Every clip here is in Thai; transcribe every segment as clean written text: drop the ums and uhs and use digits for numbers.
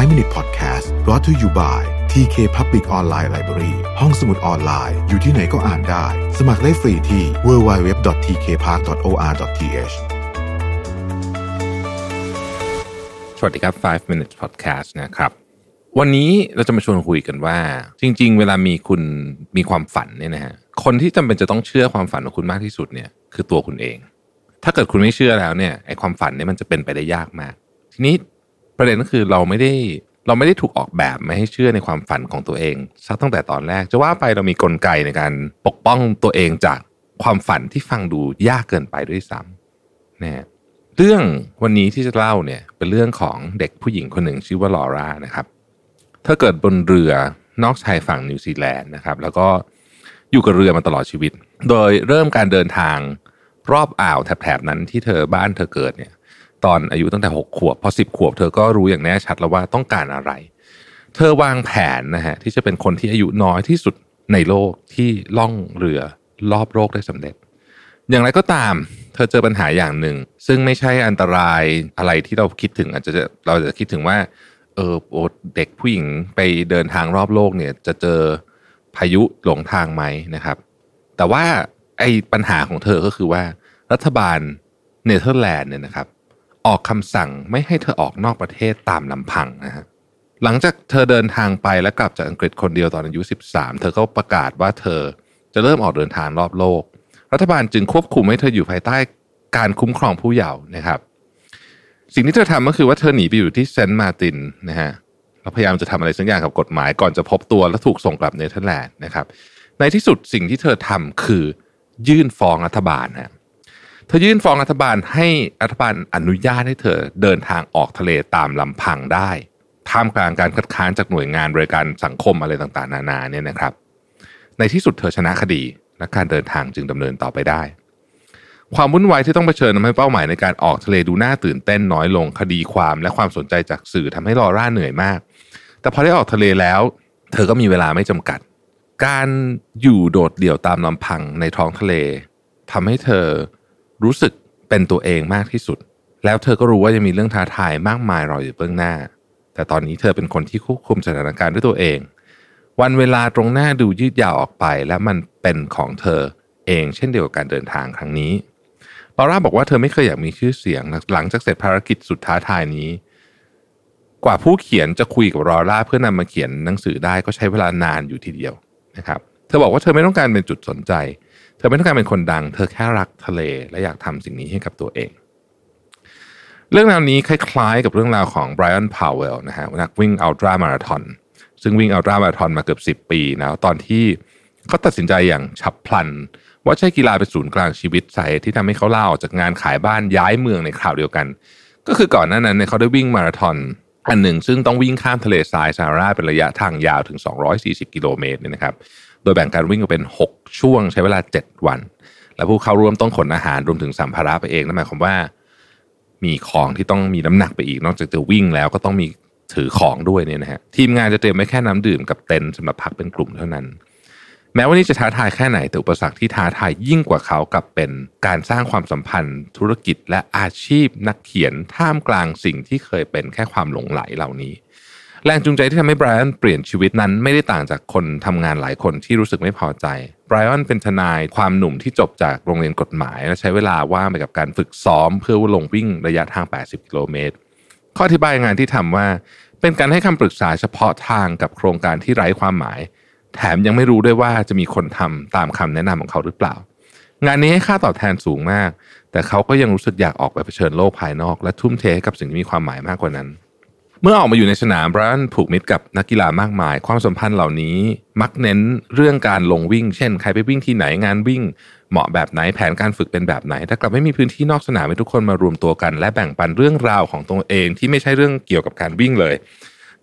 5-Minute Podcast brought to you by TK Public Online Library ห้องสมุดออนไลน์อยู่ที่ไหนก็อ่านได้สมัครได้ฟรีที่ www.tkpark.or.th สวัสดีครับ 5-Minute Podcast นะครับวันนี้เราจะมาชวนคุยกันว่าจริงๆเวลามีคุณมีความฝันเนี่ยนะฮะคนที่จำเป็นจะต้องเชื่อความฝันของคุณมากที่สุดเนี่ยคือตัวคุณเองถ้าเกิดคุณไม่เชื่อแล้วเนี่ยไอ้ความฝันเนี่ยมันจะเป็นไปได้ยากมากทีนี้ประเด็นก็คือเราไม่ได้ถูกออกแบบมาให้เชื่อในความฝันของตัวเองซะตั้งแต่ตอนแรกจะว่าไปเรามีกลไกในการปกป้องตัวเองจากความฝันที่ฟังดูยากเกินไปด้วยซ้ำนะเรื่องวันนี้ที่จะเล่าเนี่ยเป็นเรื่องของเด็กผู้หญิงคนหนึ่งชื่อว่าลอร่านะครับเธอเกิดบนเรือนอกชายฝั่งนิวซีแลนด์นะครับแล้วก็อยู่กับเรือมาตลอดชีวิตโดยเริ่มการเดินทางรอบอ่าวแถบๆนั้นที่บ้านเธอเกิดเนี่ยตอนอายุตั้งแต่6ขวบพอ10ขวบเธอก็รู้อย่างแน่ชัดแล้วว่าต้องการอะไรเธอวางแผนนะฮะที่จะเป็นคนที่อายุน้อยที่สุดในโลกที่ล่องเรือรอบโลกได้สำเร็จอย่างไรก็ตามเธอเจอปัญหาอย่างหนึ่งซึ่งไม่ใช่อันตรายอะไรที่เราคิดถึงอาจจะเราจะคิดถึงว่าเด็กผู้หญิงไปเดินทางรอบโลกเนี่ยจะเจอพายุหลงทางไหมนะครับแต่ว่าไอ้ปัญหาของเธอก็คือว่ารัฐบาลเนเธอร์แลนด์เนี่ยนะครับออกคำสั่งไม่ให้เธอออกนอกประเทศตามลำพังนะฮะหลังจากเธอเดินทางไปและกลับจากอังกฤษคนเดียวตอนอายุ13เธอก็ประกาศว่าเธอจะเริ่มออกเดินทางรอบโลกรัฐบาลจึงควบคุมให้เธออยู่ภายใต้การคุ้มครองผู้เยาว์นะครับสิ่งที่เธอทำก็คือว่าเธอหนีไปอยู่ที่เซนต์มาร์ตินนะฮะแล้วพยายามจะทำอะไรสักอย่างกับกฎหมายก่อนจะพบตัวและถูกส่งกลับเนเธอร์แลนด์นะครับในที่สุดสิ่งที่เธอทำคือยื่นฟ้องรัฐบาลนะเธอยื่นฟ้องรัฐบาลให้รัฐบาลอนุญาตให้เธอเดินทางออกทะเลตามลำพังได้ท่ามกลางการคัดค้านจากหน่วยงานบริการสังคมอะไรต่างๆนานาเนี่ยนะครับในที่สุดเธอชนะคดีและการเดินทางจึงดำเนินต่อไปได้ความวุ่นวายที่ต้องเผชิญทำให้เป้าหมายในการออกทะเลดูน่าตื่นเต้นน้อยลงคดีความและความสนใจจากสื่อทำให้ลอร่าเหนื่อยมากแต่พอได้ออกทะเลแล้วเธอก็มีเวลาไม่จำกัดการอยู่โดดเดี่ยวตามลำพังในท้องทะเลทำให้เธอรู้สึกเป็นตัวเองมากที่สุดแล้วเธอก็รู้ว่าจะมีเรื่องท้าทายมากมายรออยู่เบื้องหน้าแต่ตอนนี้เธอเป็นคนที่ควบคุมสถานการณ์ด้วยตัวเองวันเวลาตรงหน้าดูยืดยาวออกไปและมันเป็นของเธอเองเช่นเดียวกับการเดินทางครั้งนี้ลอร่าบอกว่าเธอไม่เคยอยากมีชื่อเสียงหลังจากเสร็จภารกิจสุดท้าทายนี้กว่าผู้เขียนจะคุยกับลอร่าเพื่อนำมาเขียนหนังสือได้ก็ใช้เวลานานอยู่ทีเดียวนะครับเธอบอกว่าเธอไม่ต้องการเป็นจุดสนใจเธอไม่ต้องการเป็นคนดังเธอแค่รักทะเลและอยากทำสิ่งนี้ให้กับตัวเองเรื่องราวนี้คล้ายๆกับเรื่องราวของ Brian Powell นะฮะนักวิ่งอัลตร้ามาราธอนซึ่งวิ่งอัลตร้ามาราธอนมาเกือบ10ปีแล้วตอนที่เขาตัดสินใจอย่างฉับพลันว่าใช้กีฬาเป็นศูนย์กลางชีวิตสาเหตุที่ทำให้เขาลาออกจากงานขายบ้านย้ายเมืองในคราวเดียวกันก็คือก่อนหน้านั้นเนี่ยเขาได้วิ่งมาราธอนอันหนึ่งซึ่งต้องวิ่งข้ามทะเลทรายซาฮาราเป็นระยะทางยาวถึง240กิโลเมตรเนี่ยนะครับโดยแบ่งการวิ่งออกเป็น6ช่วงใช้เวลา7วันและผู้เข้าร่วมต้องขนอาหารรวมถึงสัมภาระไปเองนั่นหมายความว่ามีของที่ต้องมีน้ำหนักไปอีกนอกจากจะวิ่งแล้วก็ต้องมีถือของด้วยเนี่ยนะฮะทีมงานจะเตรียมไว้แค่น้ำดื่มกับเต็นท์สำหรับพักเป็นกลุ่มเท่านั้นแม้ว่านี่จะท้าทายแค่ไหนแต่อุปสรรคที่ท้าทายยิ่งกว่าเขากลับเป็นการสร้างความสัมพันธ์ธุรกิจและอาชีพนักเขียนท่ามกลางสิ่งที่เคยเป็นแค่ความหลงไหลเหล่านี้แรงจูงใจที่ทำให้ไบรอันเปลี่ยนชีวิตนั้นไม่ได้ต่างจากคนทำงานหลายคนที่รู้สึกไม่พอใจไบรอันเป็นทนายความหนุ่มที่จบจากโรงเรียนกฎหมายและใช้เวลาว่างไปกับการฝึกซ้อมเพื่อลงวิ่งระยะทาง80กิโลเมตรข้ออธิบายงานที่ทำว่าเป็นการให้คำปรึกษาเฉพาะทางกับโครงการที่ไร้ความหมายแถมยังไม่รู้ด้วยว่าจะมีคนทำตามคำแนะนำของเขาหรือเปล่างานนี้ให้ค่าตอบแทนสูงมากแต่เขาก็ยังรู้สึกอยากออกไปเผชิญโลกภายนอกและทุ่มเทกับสิ่งที่มีความหมายมากกว่านั้นเมื่อออกมาอยู่ในสนามไบรอันผูกมิตรกับนักกีฬามากมายความสัมพันธ์เหล่านี้มักเน้นเรื่องการลงวิ่งเช่นใครไปวิ่งที่ไหนงานวิ่งเหมาะแบบไหนแผนการฝึกเป็นแบบไหนแต่กลับไม่มีพื้นที่นอกสนามให้ทุกคนมารวมตัวกันและแบ่งปันเรื่องราวของตัวเองที่ไม่ใช่เรื่องเกี่ยวกับการวิ่งเลย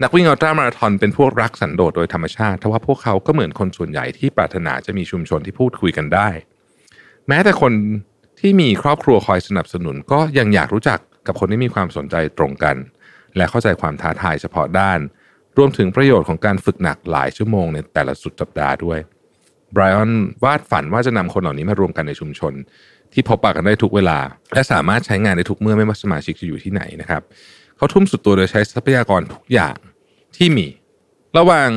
นักวิ่งอัลตร้ามาราธอนเป็นพวกรักสันโดษโดยธรรมชาติทว่าพวกเขาก็เหมือนคนส่วนใหญ่ที่ปรารถนาจะมีชุมชนที่พูดคุยกันได้แม้แต่คนที่มีครอบครัวคอยสนับสนุนก็ยังอยากรู้จักกับคนที่มีความสนใจตรงกันและเข้าใจความท้าทายเฉพาะด้านรวมถึงประโยชน์ของการฝึกหนักหลายชั่วโมงในแต่ละสุดสัปดาห์ด้วยไบรอันวาดฝันว่าจะนำคนเหล่านี้มารวมกันในชุมชนที่พบปะกันได้ทุกเวลาและสามารถใช้งานได้ทุกเมื่อไม่ว่าสมาชิกจะอยู่ที่ไหนนะครับ เขาทุ่มสุดตัวโดยใช้ทรัพยากรทุกอย่างที่มีระหว่าง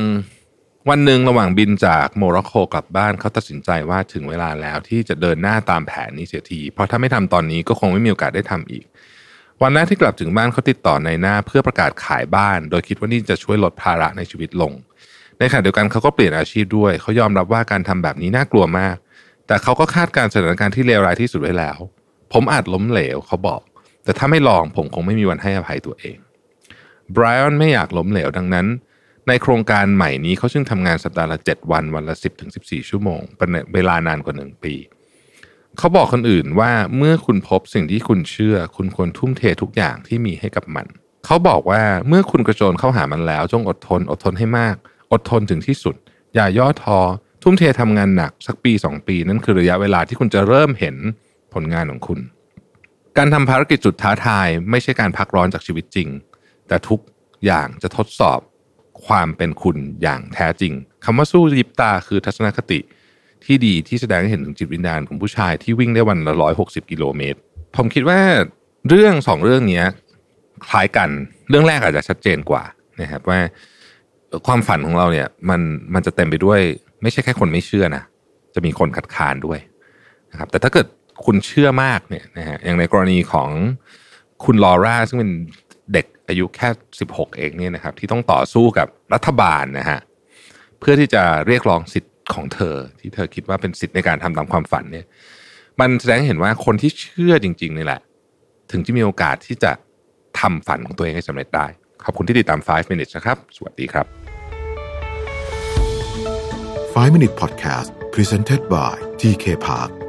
วันหนึ่งระหว่างบินจากโมร็อกโกกลับบ้านเขาตัดสินใจว่าถึงเวลาแล้วที่จะเดินหน้าตามแผนนี้เสียทีเพราะถ้าไม่ทำตอนนี้ก็คงไม่มีโอกาสได้ทำอีกวันแรกที่กลับถึงบ้านเขาติดต่อนายหน้าเพื่อประกาศขายบ้านโดยคิดว่านี่จะช่วยลดภาระในชีวิตลงในขณะเดียวกันเขาก็เปลี่ยนอาชีพด้วยเขายอมรับว่าการทำแบบนี้น่ากลัวมากแต่เขาก็คาดการณ์สถานการณ์ที่เลวร้ายที่สุดไว้แล้วผมอาจล้มเหลวเขาบอกแต่ถ้าไม่ลองผมคงไม่มีวันให้อภัยตัวเอง Brian ไม่อยากล้มเหลวดังนั้นในโครงการใหม่นี้เขาจึงทำงานสัปดาห์ละ7วันวันละ 10-14 ชั่วโมงเป็นเวลานานกว่า1ปีเขาบอกคนอื่นว่าเมื่อคุณพบสิ่งที่คุณเชื่อคุณควรทุ่มเททุกอย่างที่มีให้กับมันเขาบอกว่าเมื่อคุณกระโจนเข้าหามันแล้วจงอดทนให้มากอดทนถึงที่สุดอย่าย่อท้อทุ่มเททำงานหนักสักปี2ปีนั่นคือระยะเวลาที่คุณจะเริ่มเห็นผลงานของคุณการทำภารกิจจุดท้าทายไม่ใช่การพักร้อนจากชีวิตจริงแต่ทุกอย่างจะทดสอบความเป็นคุณอย่างแท้จริงคำว่าสู้ยิบตาคือทัศนคติที่ดีที่แสดงให้เห็นถึงจิตวิญญาณของผู้ชายที่วิ่งได้วันละ160กิโลเมตรผมคิดว่าเรื่อง2เรื่องนี้คล้ายกันเรื่องแรกอาจจะชัดเจนกว่านะครับว่าความฝันของเราเนี่ยมันจะเต็มไปด้วยไม่ใช่แค่คนไม่เชื่อนะจะมีคนคัดค้านด้วยนะครับแต่ถ้าเกิดคุณเชื่อมากเนี่ยนะฮะอย่างในกรณีของคุณลอร่าซึ่งเป็นเด็กอายุแค่16เองเนี่ยนะครับที่ต้องต่อสู้กับรัฐบาลนะฮะเพื่อที่จะเรียกร้องสิทธิ์ของเธอที่เธอคิดว่าเป็นสิทธิ์ในการทำตามความฝันเนี่ยมันแสดงให้เห็นว่าคนที่เชื่อจริงๆนี่แหละถึงจะมีโอกาสที่จะทำฝันของตัวเองให้สำเร็จได้ขอบคุณที่ติดตาม5 minutes นะครับสวัสดีครับ5 minute podcast presented by TK Park